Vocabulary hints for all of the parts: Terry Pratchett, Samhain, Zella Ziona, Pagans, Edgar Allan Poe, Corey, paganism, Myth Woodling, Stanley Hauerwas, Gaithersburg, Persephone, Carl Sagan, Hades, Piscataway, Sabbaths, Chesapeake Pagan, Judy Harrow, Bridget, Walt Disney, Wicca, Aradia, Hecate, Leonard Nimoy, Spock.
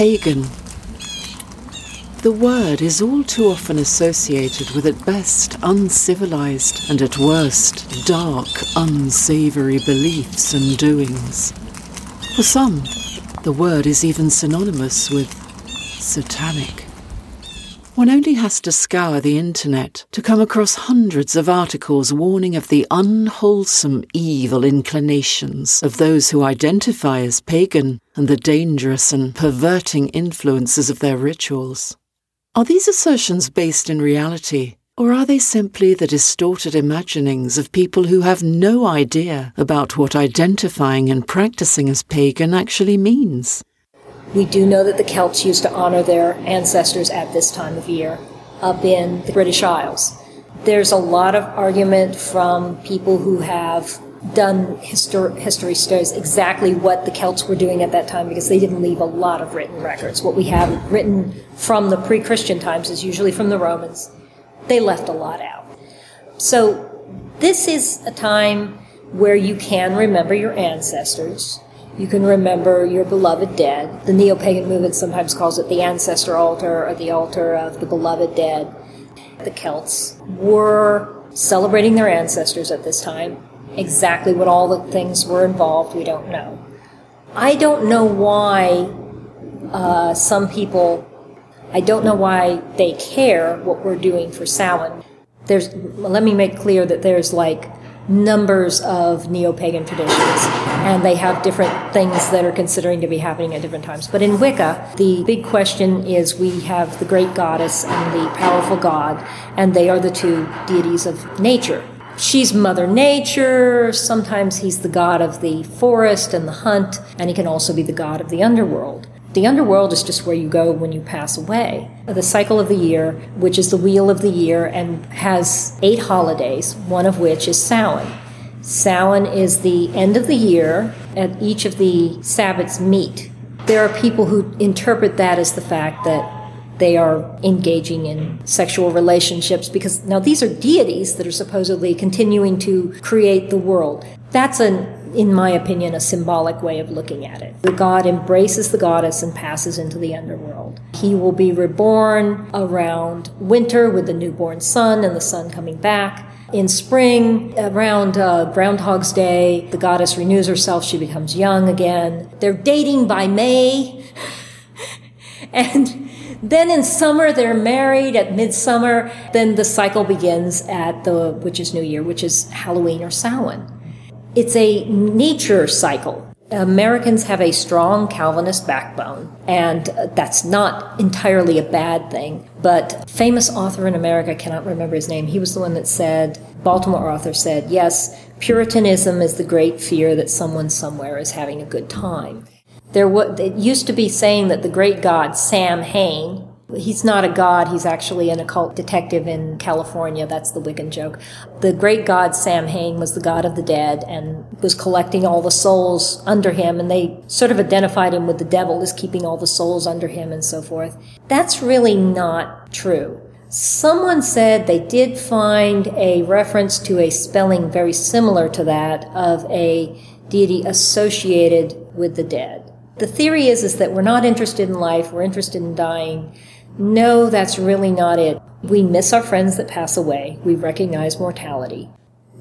Pagan. The word is all too often associated with at best uncivilized and at worst dark, unsavory beliefs and doings. For some, the word is even synonymous with satanic. One only has to scour the internet to come across hundreds of articles warning of the unwholesome evil inclinations of those who identify as pagan and the dangerous and perverting influences of their rituals. Are these assertions based in reality, or are they simply the distorted imaginings of people who have no idea about what identifying and practicing as pagan actually means? We do know that the Celts used to honor their ancestors at this time of year up in the British Isles. There's a lot of argument from people who have done history studies exactly what the Celts were doing at that time, because they didn't leave a lot of written records. What we have written from the pre-Christian times is usually from the Romans. They left a lot out. So this is a time where you can remember your ancestors. You can remember your beloved dead. The neo-pagan movement sometimes calls it the ancestor altar or the altar of the beloved dead. The Celts were celebrating their ancestors at this time. Exactly what all the things were involved, we don't know. I don't know why they care what we're doing for Samhain. Let me make clear that there's like numbers of neo-pagan traditions, and they have different things that are considering to be happening at different times. But in Wicca, the big question is we have the great goddess and the powerful god, and they are the two deities of nature. She's Mother Nature, sometimes he's the god of the forest and the hunt, and he can also be the god of the underworld. The underworld is just where you go when you pass away. The cycle of the year, which is the wheel of the year, and has 8 holidays, one of which is Samhain. Samhain is the end of the year, and each of the Sabbaths meet. There are people who interpret that as the fact that they are engaging in sexual relationships, because now these are deities that are supposedly continuing to create the world. That's, in my opinion, a symbolic way of looking at it. The god embraces the goddess and passes into the underworld. He will be reborn around winter with the newborn sun and the sun coming back. In spring, around Groundhog's Day, the goddess renews herself. She becomes young again. They're dating by May. And then in summer, they're married at midsummer. Then the cycle begins at the which is New Year, which is Halloween or Samhain. It's a nature cycle. Americans have a strong Calvinist backbone, and that's not entirely a bad thing. But famous author in America, cannot remember his name, he was the one that said, Baltimore author said, yes, Puritanism is the great fear that someone somewhere is having a good time. It used to be saying that the great god Samhain, he's not a god, he's actually an occult detective in California, that's the Wiccan joke. The great god Samhain was the god of the dead and was collecting all the souls under him, and they sort of identified him with the devil as keeping all the souls under him and so forth. That's really not true. Someone said they did find a reference to a spelling very similar to that of a deity associated with the dead. The theory is that we're not interested in life, we're interested in dying. No, that's really not it. We miss our friends that pass away. We recognize mortality.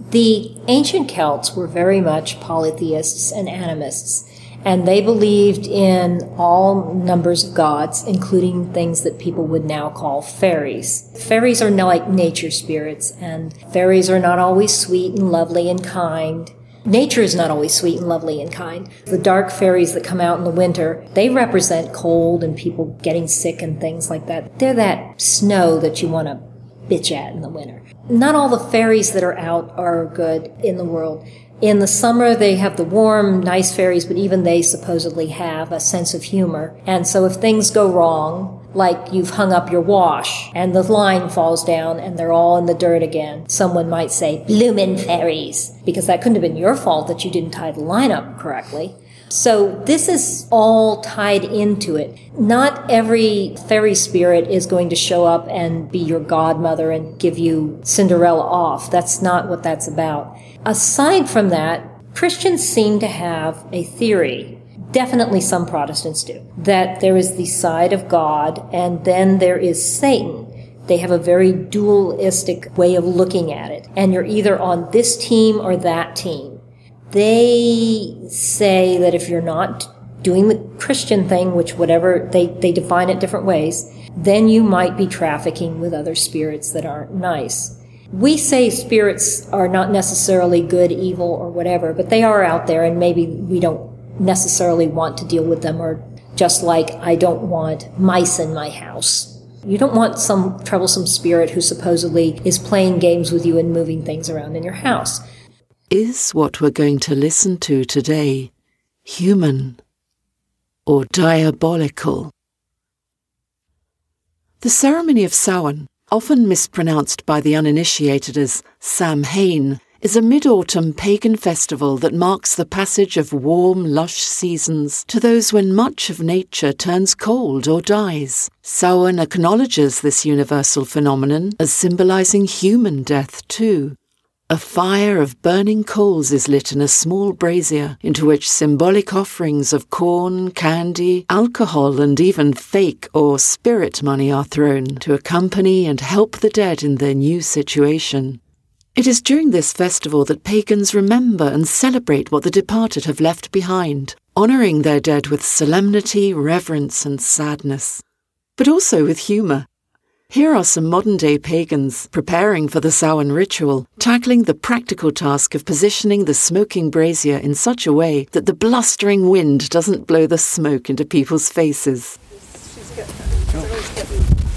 The ancient Celts were very much polytheists and animists, and they believed in all numbers of gods, including things that people would now call fairies. Fairies are like nature spirits, and fairies are not always sweet and lovely and kind. Nature is not always sweet and lovely and kind. The dark fairies that come out in the winter, they represent cold and people getting sick and things like that. They're that snow that you want to bitch at in the winter. Not all the fairies that are out are good in the world. In the summer, they have the warm, nice fairies, but even they supposedly have a sense of humor. And so if things go wrong, like you've hung up your wash and the line falls down and they're all in the dirt again, someone might say, bloomin' fairies, because that couldn't have been your fault that you didn't tie the line up correctly. So this is all tied into it. Not every fairy spirit is going to show up and be your godmother and give you Cinderella off. That's not what that's about. Aside from that, Christians seem to have a theory definitely some Protestants do, that there is the side of God and then there is Satan. They have a very dualistic way of looking at it. And you're either on this team or that team. They say that if you're not doing the Christian thing, which whatever, they define it different ways, then you might be trafficking with other spirits that aren't nice. We say spirits are not necessarily good, evil, or whatever, but they are out there and maybe we don't necessarily want to deal with them, or just like I don't want mice in my house. You don't want some troublesome spirit who supposedly is playing games with you and moving things around in your house. Is what we're going to listen to today human or diabolical? The ceremony of Samhain, often mispronounced by the uninitiated as Samhain, is a mid-autumn pagan festival that marks the passage of warm, lush seasons to those when much of nature turns cold or dies. Samhain acknowledges this universal phenomenon as symbolizing human death too. A fire of burning coals is lit in a small brazier, into which symbolic offerings of corn, candy, alcohol, and even fake or spirit money are thrown to accompany and help the dead in their new situation. It is during this festival that pagans remember and celebrate what the departed have left behind, honouring their dead with solemnity, reverence and sadness, but also with humour. Here are some modern-day pagans preparing for the Samhain ritual, tackling the practical task of positioning the smoking brazier in such a way that the blustering wind doesn't blow the smoke into people's faces.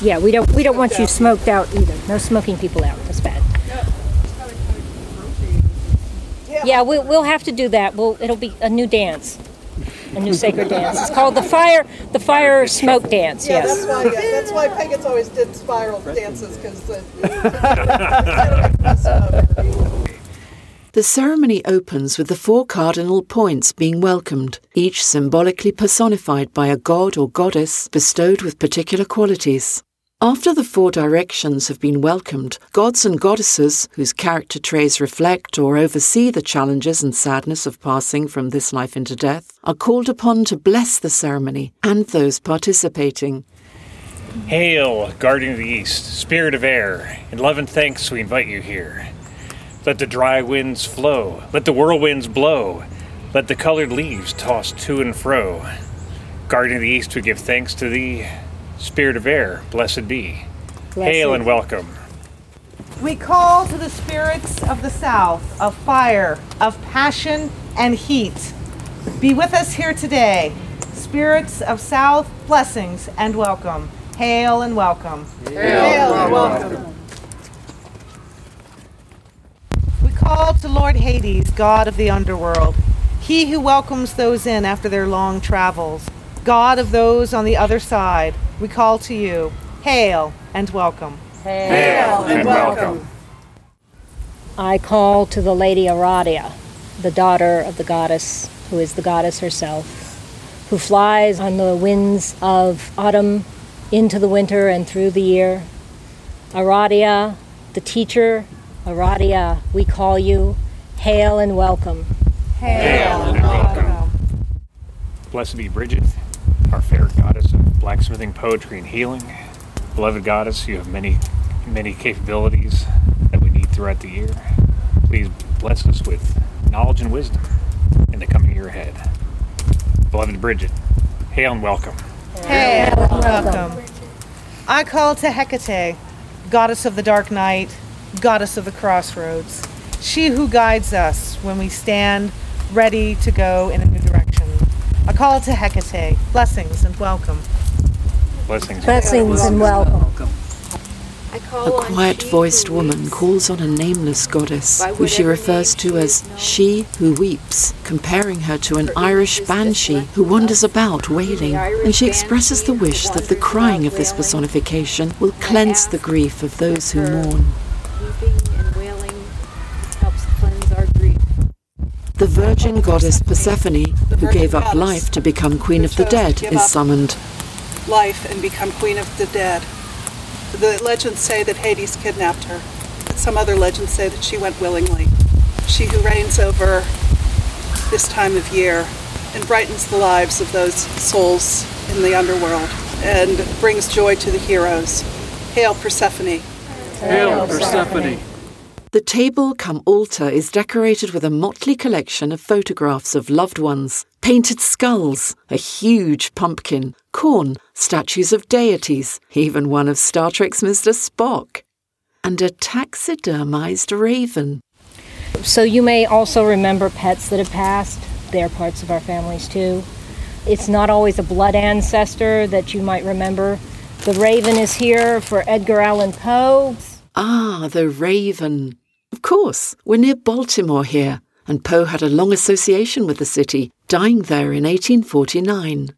Yeah, we don't want you smoked out either. No smoking people out. That's bad. Yeah, we'll have to do that. It'll be a new dance, a new sacred dance. It's called the fire smoke dance. Yeah, yes. That's why pagans always did spiral dances, because the ceremony opens with the four cardinal points being welcomed, each symbolically personified by a god or goddess bestowed with particular qualities. After the four directions have been welcomed, gods and goddesses, whose character traits reflect or oversee the challenges and sadness of passing from this life into death, are called upon to bless the ceremony and those participating. Hail, guardian of the east, spirit of air, in love and thanks we invite you here. Let the dry winds flow, let the whirlwinds blow, let the colored leaves toss to and fro. Guardian of the east, we give thanks to thee. Spirit of air, blessed be. Blessed. Hail and welcome. We call to the spirits of the south, of fire, of passion, and heat. Be with us here today. Spirits of south, blessings and welcome. Hail and welcome. Hail and welcome. We call to Lord Hades, god of the underworld, he who welcomes those in after their long travels, god of those on the other side. We call to you, hail and welcome. Hail and welcome. I call to the Lady Aradia, the daughter of the goddess, who is the goddess herself, who flies on the winds of autumn into the winter and through the year. Aradia, the teacher, Aradia, we call you, hail and welcome. Hail and welcome. Blessed be Bridget, our fair goddess of blacksmithing, poetry, and healing. Beloved goddess, you have many, many capabilities that we need throughout the year. Please bless us with knowledge and wisdom in the coming year ahead. Beloved Bridget, hail and welcome. Hail and welcome. I call to Hecate, goddess of the dark night, goddess of the crossroads, she who guides us when we stand ready to go in a new direction. A call to Hecate. Blessings and welcome. Blessings and welcome. A quiet-voiced woman calls on a nameless goddess, who she refers to as she who weeps, comparing her to an Irish banshee who wanders about wailing, and she expresses the wish that the crying of this personification will cleanse the grief of those who mourn. The virgin goddess Persephone, who gave up life to become queen of the dead, is summoned. Life and become queen of the dead. The legends say that Hades kidnapped her. Some other legends say that she went willingly. She who reigns over this time of year, and brightens the lives of those souls in the underworld and brings joy to the heroes. Hail Persephone! Hail Persephone! The table cum altar is decorated with a motley collection of photographs of loved ones, painted skulls, a huge pumpkin, corn, statues of deities, even one of Star Trek's Mr. Spock, and a taxidermized raven. So you may also remember pets that have passed. They're parts of our families too. It's not always a blood ancestor that you might remember. The raven is here for Edgar Allan Poe. Ah, the raven. Of course, we're near Baltimore here, and Poe had a long association with the city, dying there in 1849.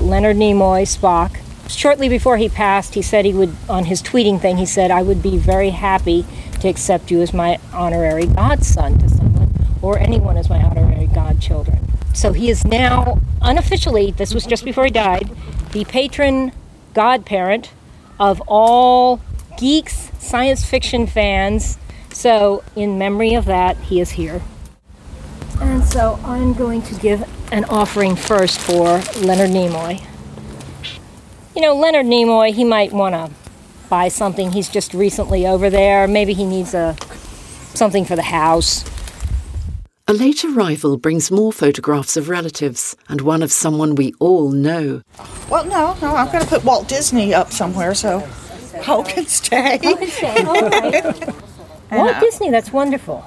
Leonard Nimoy, Spock. Shortly before he passed, he said he would, on his tweeting thing, he said, "I would be very happy to accept you as my honorary godson to someone, or anyone as my honorary godchildren." So he is now, unofficially, this was just before he died, the patron godparent of all geeks, science fiction fans. So in memory of that, he is here. And so I'm going to give an offering first for Leonard Nimoy. You know, Leonard Nimoy, he might want to buy something. He's just recently over there. Maybe he needs something for the house. A late arrival brings more photographs of relatives, and one of someone we all know. Well, no, I'm going to put Walt Disney up somewhere, so Poe can stay. Poe can stay, all right. Walt Disney, that's wonderful.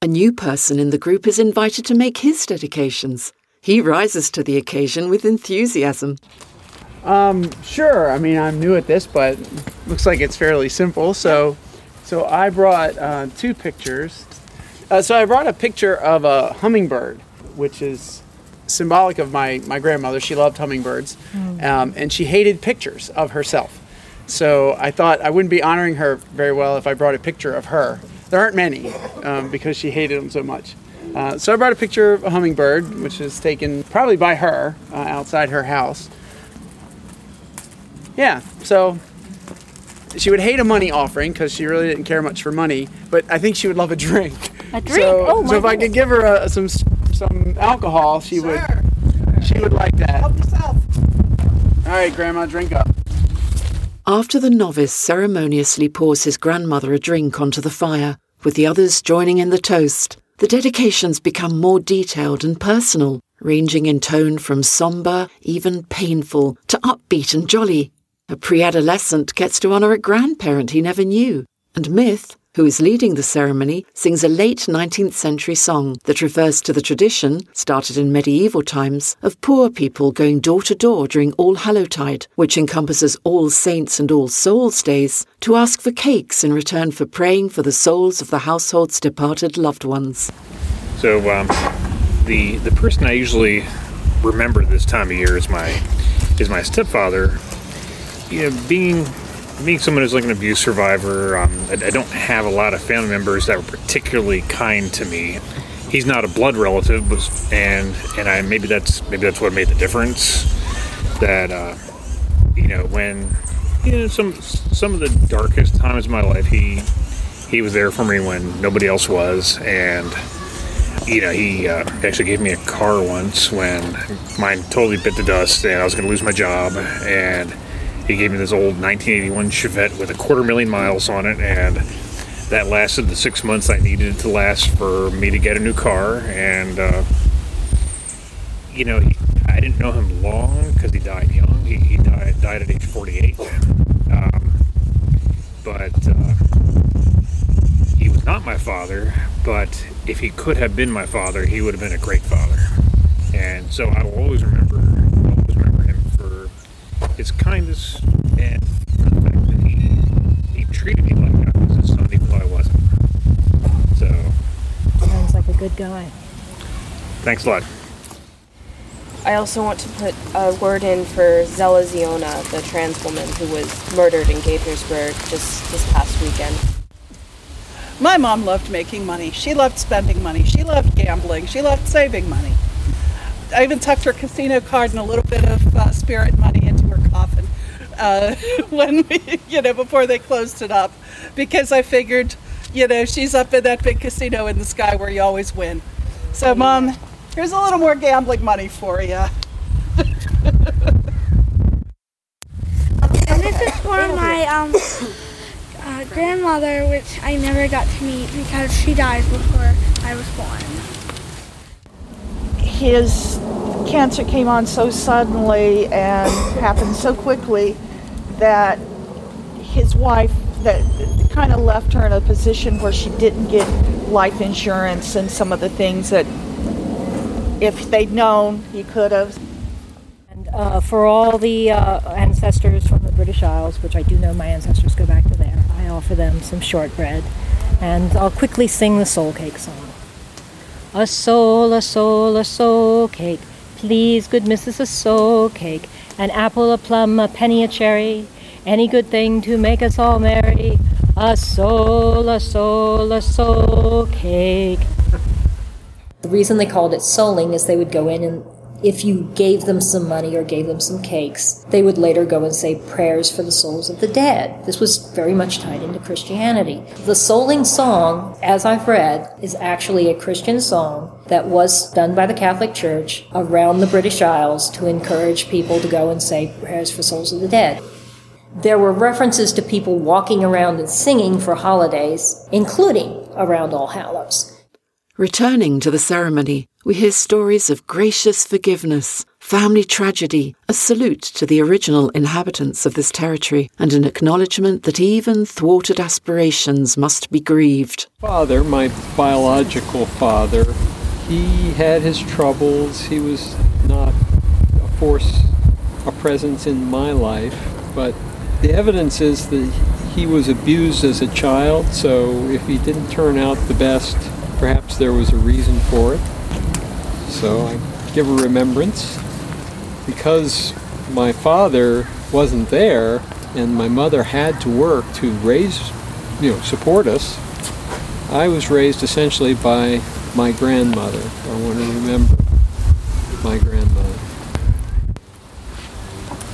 A new person in the group is invited to make his dedications. He rises to the occasion with enthusiasm. Sure. I mean, I'm new at this, but looks like it's fairly simple. So I brought two pictures. So I brought a picture of a hummingbird, which is symbolic of my grandmother. She loved hummingbirds, and she hated pictures of herself. So I thought I wouldn't be honoring her very well if I brought a picture of her. There aren't many because she hated them so much. So I brought a picture of a hummingbird, which was taken probably by her outside her house. Yeah, so she would hate a money offering because she really didn't care much for money, but I think she would love a drink. A drink? So if I could give her some alcohol, she would like that. Help yourself. All right, Grandma, drink up. After the novice ceremoniously pours his grandmother a drink onto the fire, with the others joining in the toast, the dedications become more detailed and personal, ranging in tone from somber, even painful, to upbeat and jolly. A pre-adolescent gets to honour a grandparent he never knew, and Myth, who is leading the ceremony, sings a late 19th century song that refers to the tradition, started in medieval times, of poor people going door to door during All Hallowtide, which encompasses All Saints and All Souls Days, to ask for cakes in return for praying for the souls of the household's departed loved ones. So, the person I usually remember this time of year is my stepfather. You know, being someone who's like an abuse survivor, I don't have a lot of family members that were particularly kind to me. He's not a blood relative, and I maybe that's what made the difference. That some of the darkest times of my life, he was there for me when nobody else was, and he actually gave me a car once when mine totally bit the dust and I was going to lose my job, and he gave me this old 1981 Chevette with 250,000 miles on it, and that lasted the 6 months I needed it to last for me to get a new car. And I didn't know him long because he died young. He died at age 48, but he was not my father, but if he could have been my father, he would have been a great father. And so I will always remember him for his kindness and for the fact that he treated me like I was his son, even though I wasn't. So sounds like a good guy. Thanks a lot. I also want to put a word in for Zella Ziona, the trans woman who was murdered in Gaithersburg just this past weekend. My mom loved making money. She loved spending money. She loved gambling. She loved saving money. I even tucked her casino card and a little bit of spirit money into her coffin when we, before they closed it up, because I figured, she's up in that big casino in the sky where you always win. So, Mom, Here's a little more gambling money for you. And this is for my grandmother, which I never got to meet because she died before I was born. His cancer came on so suddenly and happened so quickly that his wife that kind of left her in a position where she didn't get life insurance and some of the things that if they'd known he could have. And for all the ancestors from the British Isles, which I do know my ancestors go back to there, I offer them some shortbread, and I'll quickly sing the soul cake song. A soul, a soul, a soul cake, please good missus, a soul cake, an apple, a plum, a penny, a cherry, any good thing to make us all merry. A soul, a soul, a soul cake. The reason they called it souling is they would go in and if you gave them some money or gave them some cakes, they would later go and say prayers for the souls of the dead. This was very much tied into Christianity. The souling song, as I've read, is actually a Christian song that was done by the Catholic Church around the British Isles to encourage people to go and say prayers for souls of the dead. There were references to people walking around and singing for holidays, including around All Hallows. Returning to the ceremony, we hear stories of gracious forgiveness, family tragedy, a salute to the original inhabitants of this territory, and an acknowledgement that even thwarted aspirations must be grieved. Father, my biological father, he had his troubles. He was not a force, a presence in my life, but the evidence is that he was abused as a child, so if he didn't turn out the best, perhaps there was a reason for it. So I give a remembrance. Because my father wasn't there and my mother had to work to raise, support us, I was raised essentially by my grandmother. I want to remember my grandmother.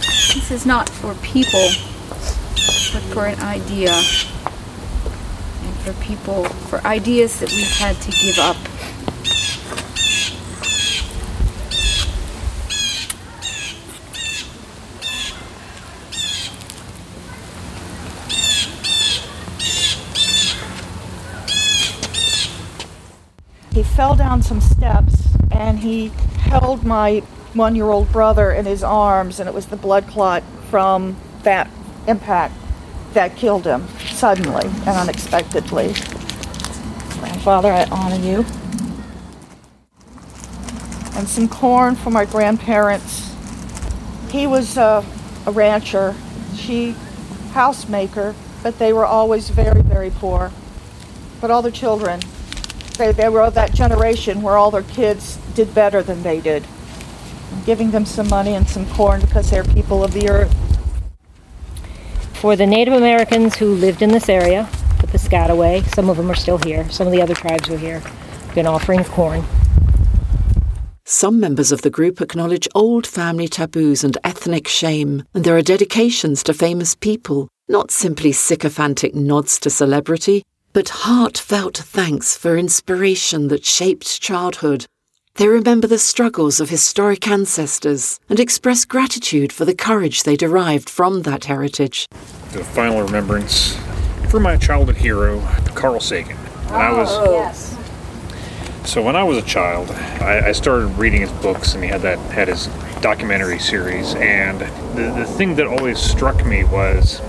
This is not for people, but for an idea, and for people, for ideas that we've had to give up. He fell down some steps and he held my one-year-old brother in his arms, and it was the blood clot from that impact that killed him suddenly and unexpectedly. Grandfather, I honor you. And some corn for my grandparents. He was a rancher, she housemaker, but they were always very, very poor. But all their children, they were of that generation where all their kids did better than they did. I'm giving them some money and some corn because they're people of the earth. For the Native Americans who lived in this area, the Piscataway, some of them are still here, some of the other tribes are here, been offering corn. Some members of the group acknowledge old family taboos and ethnic shame, and there are dedications to famous people, not simply sycophantic nods to celebrity, but heartfelt thanks for inspiration that shaped childhood. They remember the struggles of historic ancestors and express gratitude for the courage they derived from that heritage. The final remembrance for my childhood hero, Carl Sagan. So when I was a child, I started reading his books, and he had his documentary series, and the thing that always struck me was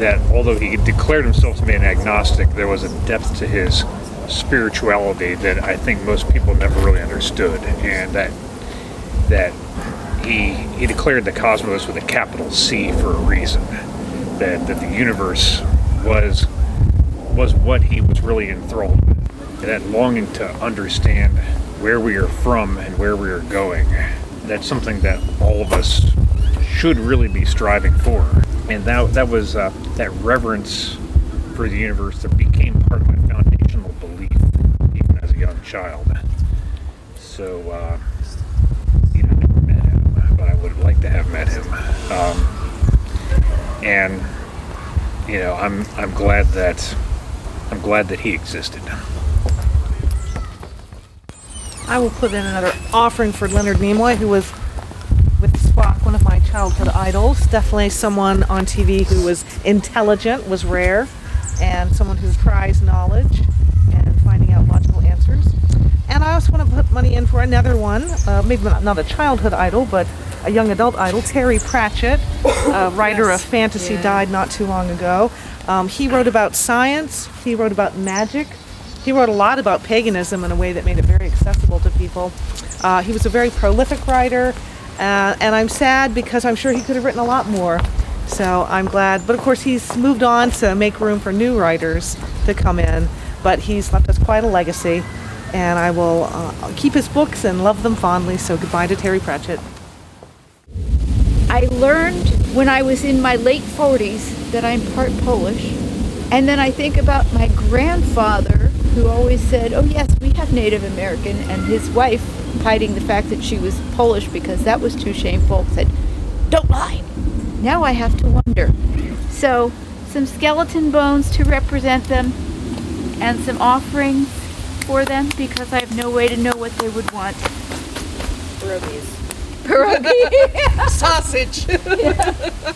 that although he declared himself to be an agnostic, there was a depth to his spirituality that I think most people never really understood, and that he declared the cosmos with a capital C for a reason, that the universe was what he was really enthralled with, that longing to understand where we are from and where we are going. That's something that all of us should really be striving for. And that was that reverence for the universe that became part of my foundational belief even as a young child. So, I never met him, but I would have liked to have met him. I'm glad that he existed. I will put in another offering for Leonard Nimoy, who was with Spock, one of my childhood idols. Definitely someone on TV who was intelligent, was rare, and someone who prized knowledge and finding out logical answers. And I also want to put money in for another one, maybe not a childhood idol, but a young adult idol, Terry Pratchett, a writer of fantasy, died not too long ago. He wrote about science, he wrote about magic, he wrote a lot about paganism in a way that made it very accessible to people. He was a very prolific writer, and I'm sad because I'm sure he could have written a lot more. So I'm glad, but of course he's moved on to make room for new writers to come in, but he's left us quite a legacy, and I will keep his books and love them fondly, so goodbye to Terry Pratchett. I learned when I was in my late 40s that I'm part Polish, and then I think about my grandfather, who always said, oh yes, we have Native American, and his wife, hiding the fact that she was Polish because that was too shameful, said, don't lie. Now I have to wonder. So some skeleton bones to represent them and some offerings for them because I have no way to know what they would want. Pierogies. Pierogies. Sausage. Yeah.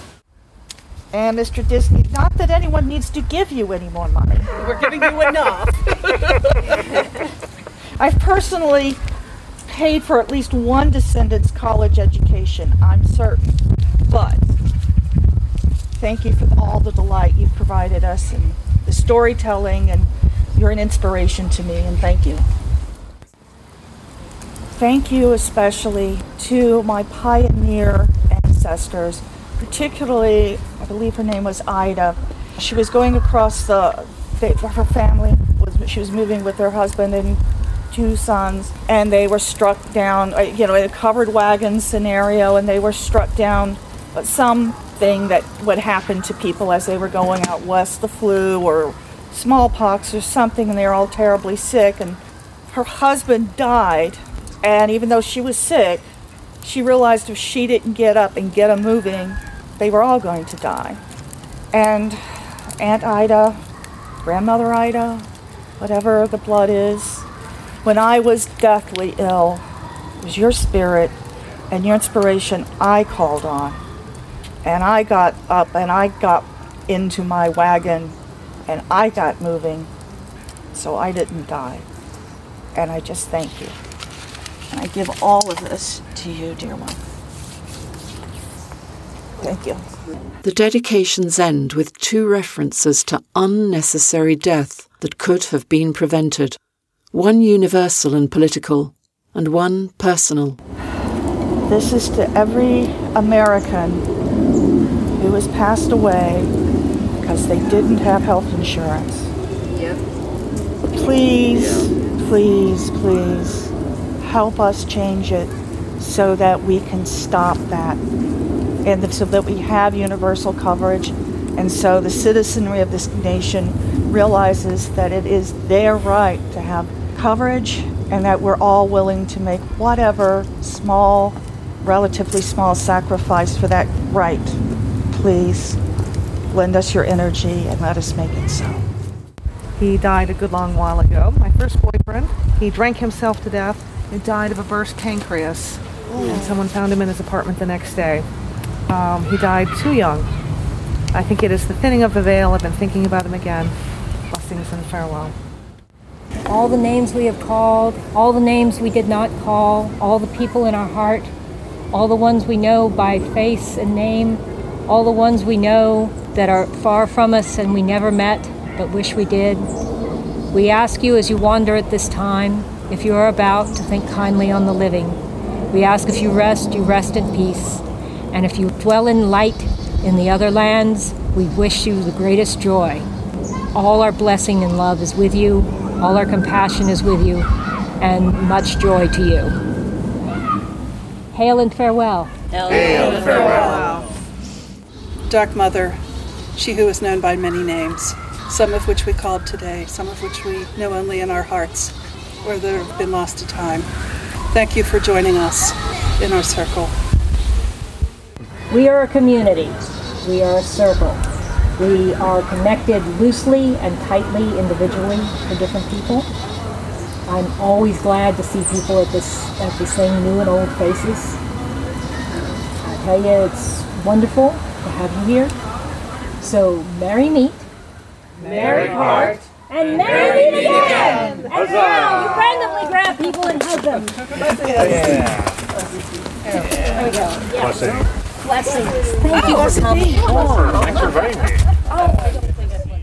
And Mr. Disney, not that anyone needs to give you any more money. We're giving you enough. I've personally paid for at least one descendant's college education, I'm certain. But thank you for all the delight you've provided us and the storytelling, and you're an inspiration to me, and thank you. Thank you especially to my pioneer ancestors, particularly, I believe her name was Ida. She was going across her family, she was moving with her husband and two sons, and they were struck down, in a covered wagon scenario, and they were struck down something that would happen to people as they were going out west, the flu or smallpox or something, and they were all terribly sick, and her husband died, and even though she was sick, she realized if she didn't get up and get them moving, they were all going to die. And Aunt Ida, Grandmother Ida, whatever the blood is, when I was deathly ill, it was your spirit and your inspiration I called on. And I got up and I got into my wagon and I got moving, so I didn't die. And I just thank you. And I give all of this to you, dear one. Thank you. The dedications end with two references to unnecessary death that could have been prevented. One universal and political, and one personal. This is to every American who has passed away because they didn't have health insurance. Yep. Please help us change it so that we can stop that, and so that we have universal coverage, and so the citizenry of this nation realizes that it is their right to have coverage, and that we're all willing to make whatever relatively small sacrifice for that right. Please lend us your energy and let us make it so. He died a good long while ago. My first boyfriend, he drank himself to death and died of a burst pancreas. Ooh. And someone found him in his apartment the next day. He died too young. I think it is the thinning of the veil. I've been thinking about him again. Blessings and farewell. All the names we have called, all the names we did not call, all the people in our heart, all the ones we know by face and name, all the ones we know that are far from us and we never met, but wish we did. We ask you as you wander at this time, if you are about, to think kindly on the living. We ask if you rest in peace. And if you dwell in light in the other lands, we wish you the greatest joy. All our blessing and love is with you. All our compassion is with you. And much joy to you. Hail and farewell. Hail and farewell. Dark Mother, she who is known by many names, some of which we called today, some of which we know only in our hearts, or that have been lost to time. Thank you for joining us in our circle. We are a community. We are a circle. We are connected loosely and tightly individually for different people. I'm always glad to see people at this thing, new and old faces. I tell you, it's wonderful to have you here. So merry meet, merry part, and merry meet again. And now you randomly grab people and hug them. Yeah. There we go. Yeah. Blessings. Blessings. Thank you for coming. Oh, thanks for inviting me. Oh, I don't think that's one.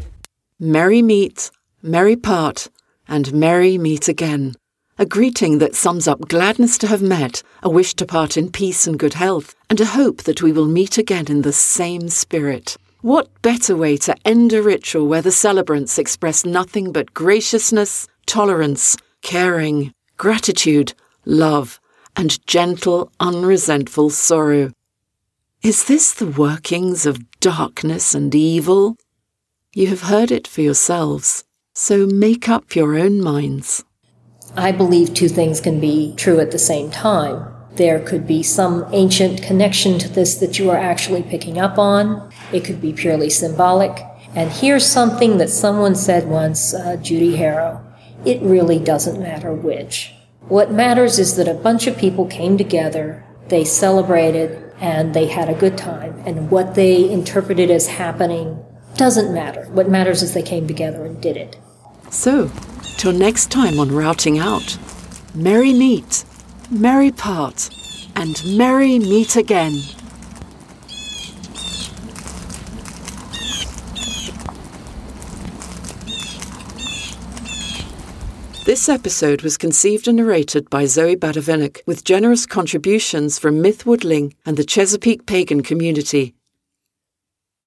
Merry meet, merry part, and merry meet again. A greeting that sums up gladness to have met, a wish to part in peace and good health, and a hope that we will meet again in the same spirit. What better way to end a ritual where the celebrants express nothing but graciousness, tolerance, caring, gratitude, love, and gentle, unresentful sorrow? Is this the workings of darkness and evil? You have heard it for yourselves, so make up your own minds. I believe two things can be true at the same time. There could be some ancient connection to this that you are actually picking up on. It could be purely symbolic. And here's something that someone said once, Judy Harrow, it really doesn't matter which. What matters is that a bunch of people came together, they celebrated, and they had a good time. And what they interpreted as happening doesn't matter. What matters is they came together and did it. So, till next time on Routing Out, merry meet, merry part, and merry meet again. This episode was conceived and narrated by Zoe Badavenik, with generous contributions from Myth Woodling and the Chesapeake Pagan community.